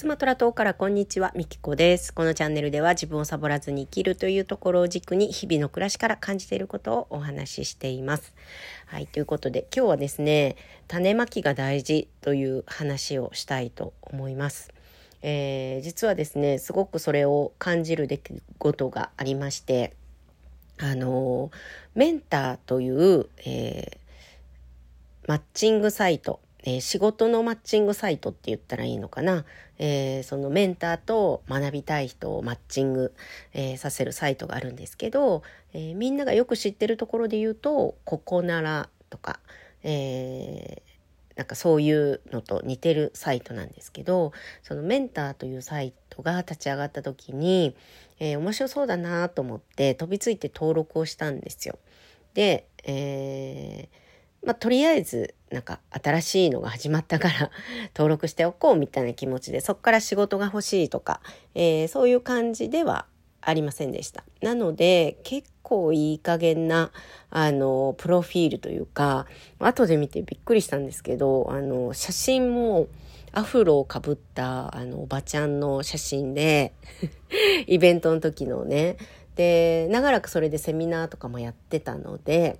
スマトラ島からこんにちは、みきこです。このチャンネルでは自分をサボらずに生きるというところを軸に日々の暮らしから感じていることをお話ししています。はい、ということで今日はですね、種まきが大事という話をしたいと思います。実はですね、すごくそれを感じる出来事がありまして、メンターという、マッチングサイト、仕事のマッチングサイトって言ったらいいのかな、そのメンターと学びたい人をマッチング、させるサイトがあるんですけど、みんながよく知ってるところで言うとココナラとか、なんかそういうのと似てるサイトなんですけど、そのメンターというサイトが立ち上がった時に、面白そうだなと思って飛びついて登録をしたんですよ。で、とりあえずなんか新しいのが始まったから登録しておこうみたいな気持ちで、そこから仕事が欲しいとか、そういう感じではありませんでした。なので結構いい加減なプロフィールというか、後で見てびっくりしたんですけど、写真もアフロをかぶったおばちゃんの写真でイベントの時のね、で長らくそれでセミナーとかもやってたので、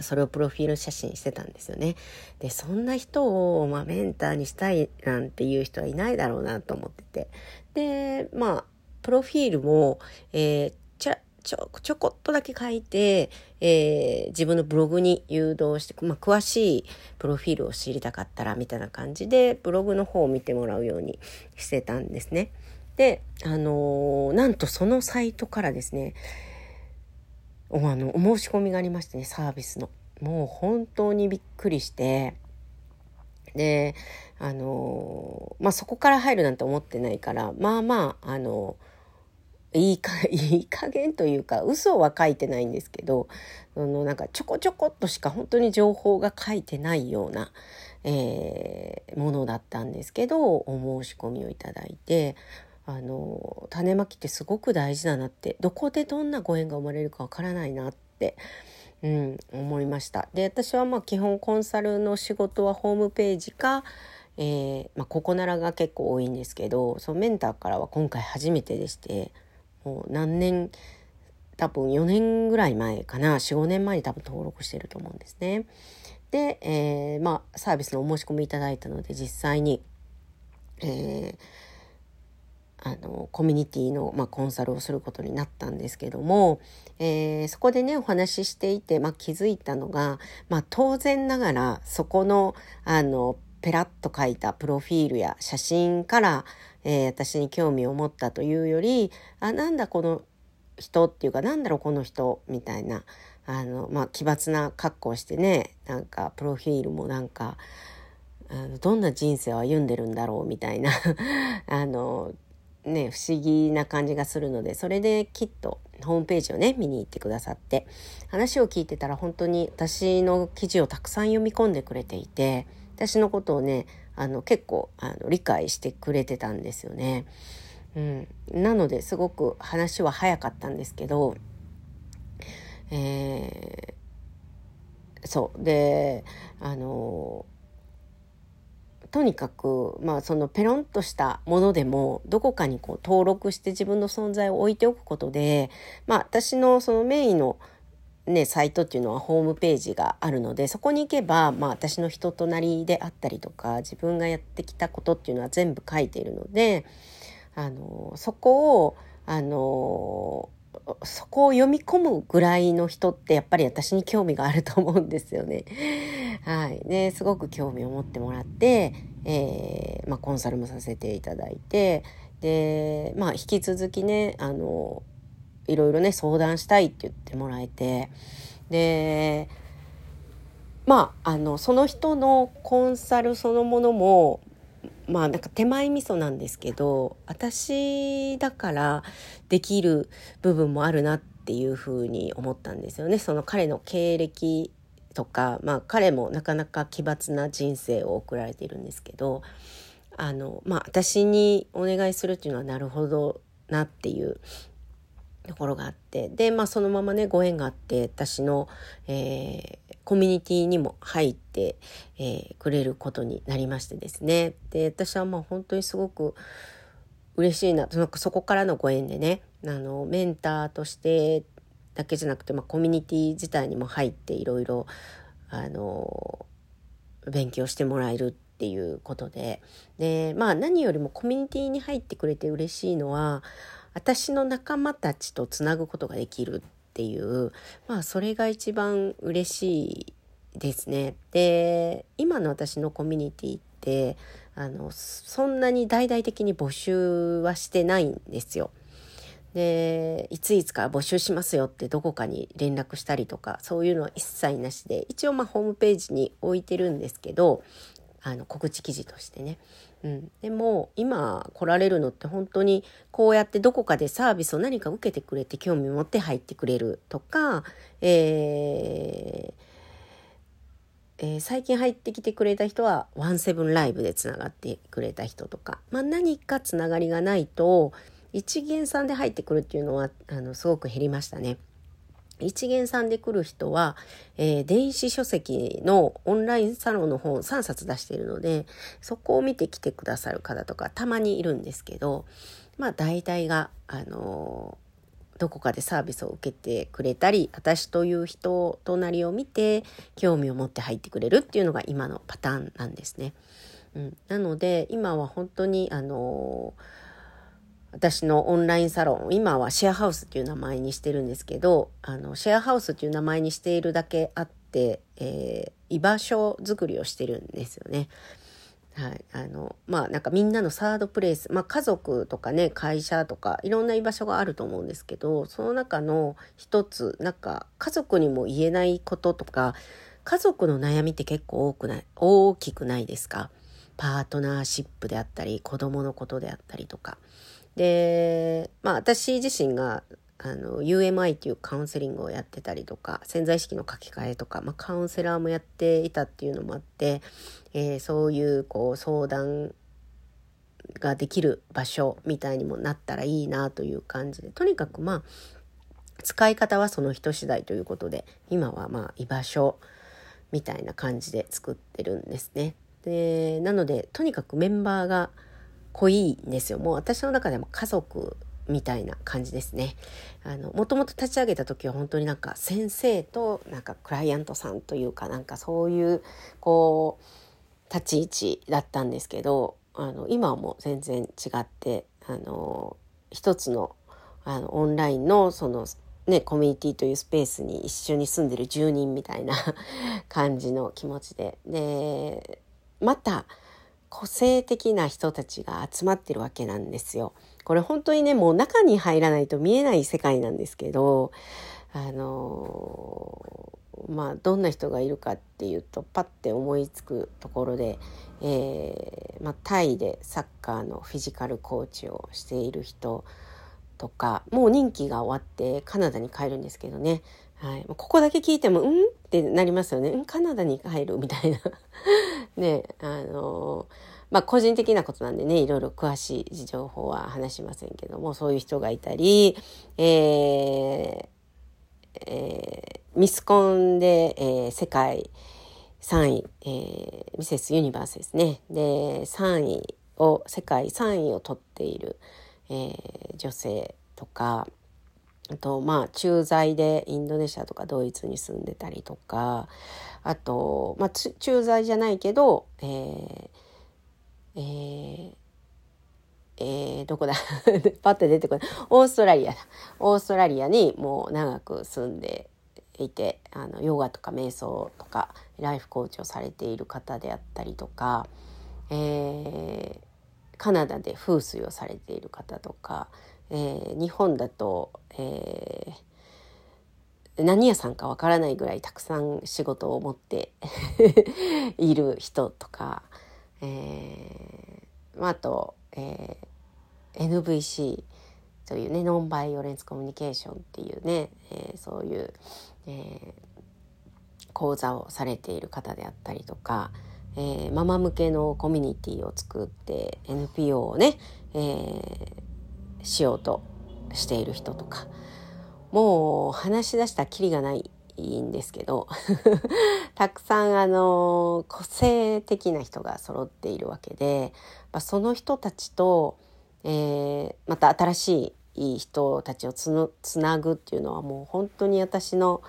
それをプロフィール写真してたんですよね。でそんな人を、メンターにしたいなんていう人はいないだろうなと思ってて、でプロフィールも、ちょこっとだけ書いて、自分のブログに誘導して、詳しいプロフィールを知りたかったらみたいな感じでブログの方を見てもらうようにしてたんですね。で、なんとそのサイトからですね、お申し込みがありましてね、サービスの。もう本当にびっくりして、でそこから入るなんて思ってないから、いい加減というか嘘は書いてないんですけど、なんかちょこちょこっとしか本当に情報が書いてないような、ものだったんですけど、お申し込みをいただいて、種まきってすごく大事だなって、どこでどんなご縁が生まれるかわからないなって、思いました。で私は基本コンサルの仕事はホームページか、ココナラが結構多いんですけど、そのメンターからは今回初めてでして、もう4年ぐらい前かな、 4,5 年前に多分登録してると思うんですね。で、サービスのお申し込みいただいたので、実際に、コミュニティの、コンサルをすることになったんですけども、そこでねお話ししていて、気づいたのが、当然ながらそこのペラッと書いたプロフィールや写真から、私に興味を持ったというより、なんだこの人っていうか、なんだろうこの人みたいな、奇抜な格好をしてね、なんかプロフィールもなんかどんな人生を歩んでるんだろうみたいな不思議な感じがするので、それできっとホームページをね見に行ってくださって、話を聞いてたら本当に私の記事をたくさん読み込んでくれていて、私のことをね結構理解してくれてたんですよね。なのですごく話は早かったんですけど、そうでとにかく、そのペロンとしたものでもどこかに登録して自分の存在を置いておくことで、私のそのメインのねサイトっていうのはホームページがあるので、そこに行けば、私の人となりであったりとか、自分がやってきたことっていうのは全部書いているので、そこをそこを読み込むぐらいの人ってやっぱり私に興味があると思うんですよね。はい、ですごく興味を持ってもらって、コンサルもさせていただいて、で、引き続きねいろいろね相談したいって言ってもらえて、でその人のコンサルそのものもなんか手前味噌なんですけど、私だからできる部分もあるなっていうふうに思ったんですよね。その彼の経歴とか、彼もなかなか奇抜な人生を送られているんですけど、私にお願いするっていうのはなるほどなっていう、ところがあって、で、まあ、そのままねご縁があって私の、コミュニティにも入って、くれることになりましてですね。で、私はまあ本当にすごく嬉しいな、なんかそこからのご縁でね、メンターとしてだけじゃなくて、まあ、コミュニティ自体にも入っていろいろ勉強してもらえるっていうことで、で、まあ、何よりもコミュニティに入ってくれて嬉しいのは私の仲間たちとつなぐことができるっていう、まあ、それが一番嬉しいですね。で、今の私のコミュニティってそんなに大々的に募集はしてないんですよ。で、いついつから募集しますよってどこかに連絡したりとかそういうのは一切なしで、一応まあホームページに置いてるんですけど、告知記事としてね、でも今来られるのって本当にこうやってどこかでサービスを何か受けてくれて興味持って入ってくれるとか、最近入ってきてくれた人は17ライブでつながってくれた人とか、まあ、何かつながりがないと一元さんで入ってくるっていうのはすごく減りましたね。一元さんで来る人は、電子書籍のオンラインサロンの本3冊出しているので、そこを見て来てくださる方とかたまにいるんですけど、まあ大体がどこかでサービスを受けてくれたり、私という人となりを見て興味を持って入ってくれるっていうのが今のパターンなんですね。なので今は本当に私のオンラインサロン、今はシェアハウスっていう名前にしてるんですけど、シェアハウスっていう名前にしているだけあって、居場所作りをしてるんですよね。はい、まあなんかみんなのサードプレイス、まあ家族とかね、会社とかいろんな居場所があると思うんですけど、その中の一つ、なんか家族にも言えないこととか、家族の悩みって結構大きくないですか？パートナーシップであったり、子供のことであったりとか。で、まあ、私自身がUMI っていうカウンセリングをやってたりとか、潜在意識の書き換えとか、まあ、カウンセラーもやっていたっていうのもあって、そういう相談ができる場所みたいにもなったらいいなという感じで、とにかくまあ使い方はその人次第ということで、今はまあ居場所みたいな感じで作ってるんですね。で、なのでとにかくメンバーが濃いんですよ。もう私の中でも家族みたいな感じですね。もともと立ち上げた時は本当になんか先生となんかクライアントさんというか、なんかそういう立ち位置だったんですけど、今はもう全然違って一つのオンラインのそのねコミュニティというスペースに一緒に住んでる住人みたいな感じの気持ちで、でまた個性的な人たちが集まってるわけなんですよ。これ本当にね、もう中に入らないと見えない世界なんですけど、まあどんな人がいるかっていうとパッて思いつくところで、まあ、タイでサッカーのフィジカルコーチをしている人とか、もう任期が終わってカナダに帰るんですけどね、はい、ここだけ聞いてもうんってなりますよね。カナダに帰るみたいなね、まあ個人的なことなんでね、いろいろ詳しい情報は話しませんけども、そういう人がいたり、ミスコンで、世界3位、ミセスユニバースですね。で、世界3位を取っている、女性とか、あとまあ駐在でインドネシアとかドイツに住んでたりとか、あとまあ駐在じゃないけど、どこだパッて出てこない、オーストラリアにもう長く住んでいて、ヨガとか瞑想とかライフコーチをされている方であったりとか、カナダで風水をされている方とか、日本だと、何屋さんかわからないぐらいたくさん仕事を持っている人とか、あと、NVC というね、ノンバイオレンスコミュニケーションっていうね、そういう、講座をされている方であったりとか、ママ向けのコミュニティを作って NPO をね、しようとしている人とか、もう話し出したらキリがないんですけどたくさん個性的な人が揃っているわけで、その人たちと、また新しい人たちをつなぐっていうのはもう本当に私の、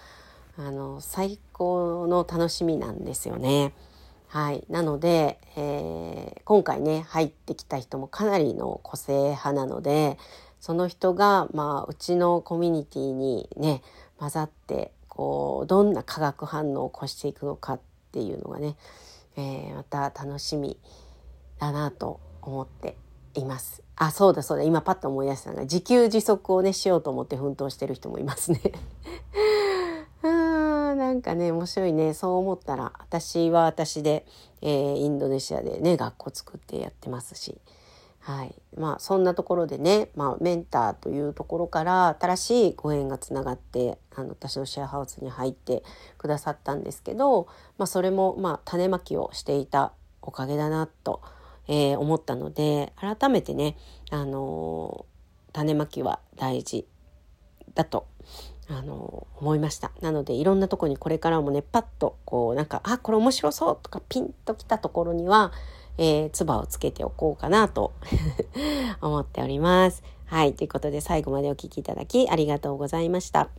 最高の楽しみなんですよね。はい、なので、今回ね入ってきた人もかなりの個性派なので、その人が、うちのコミュニティにね混ざってこうどんな化学反応を起こしていくのかっていうのがね、また楽しみだなと思っています。あ、そうだそうだ、今パッと思い出したのが自給自足をねしようと思って奮闘してる人もいますねなんかね面白いね。そう思ったら私は私で、インドネシアでね学校作ってやってますし、はい、そんなところでね、メンターというところから新しいご縁がつながって私のシェアハウスに入ってくださったんですけど、それも種まきをしていたおかげだなと、思ったので、改めてね、種まきは大事だと思いました。なのでいろんなとこにこれからもねパッとこうなんかこれ面白そうとかピンときたところにはつばをつけておこうかなと思っております。はい、ということで最後までお聞きいただきありがとうございました。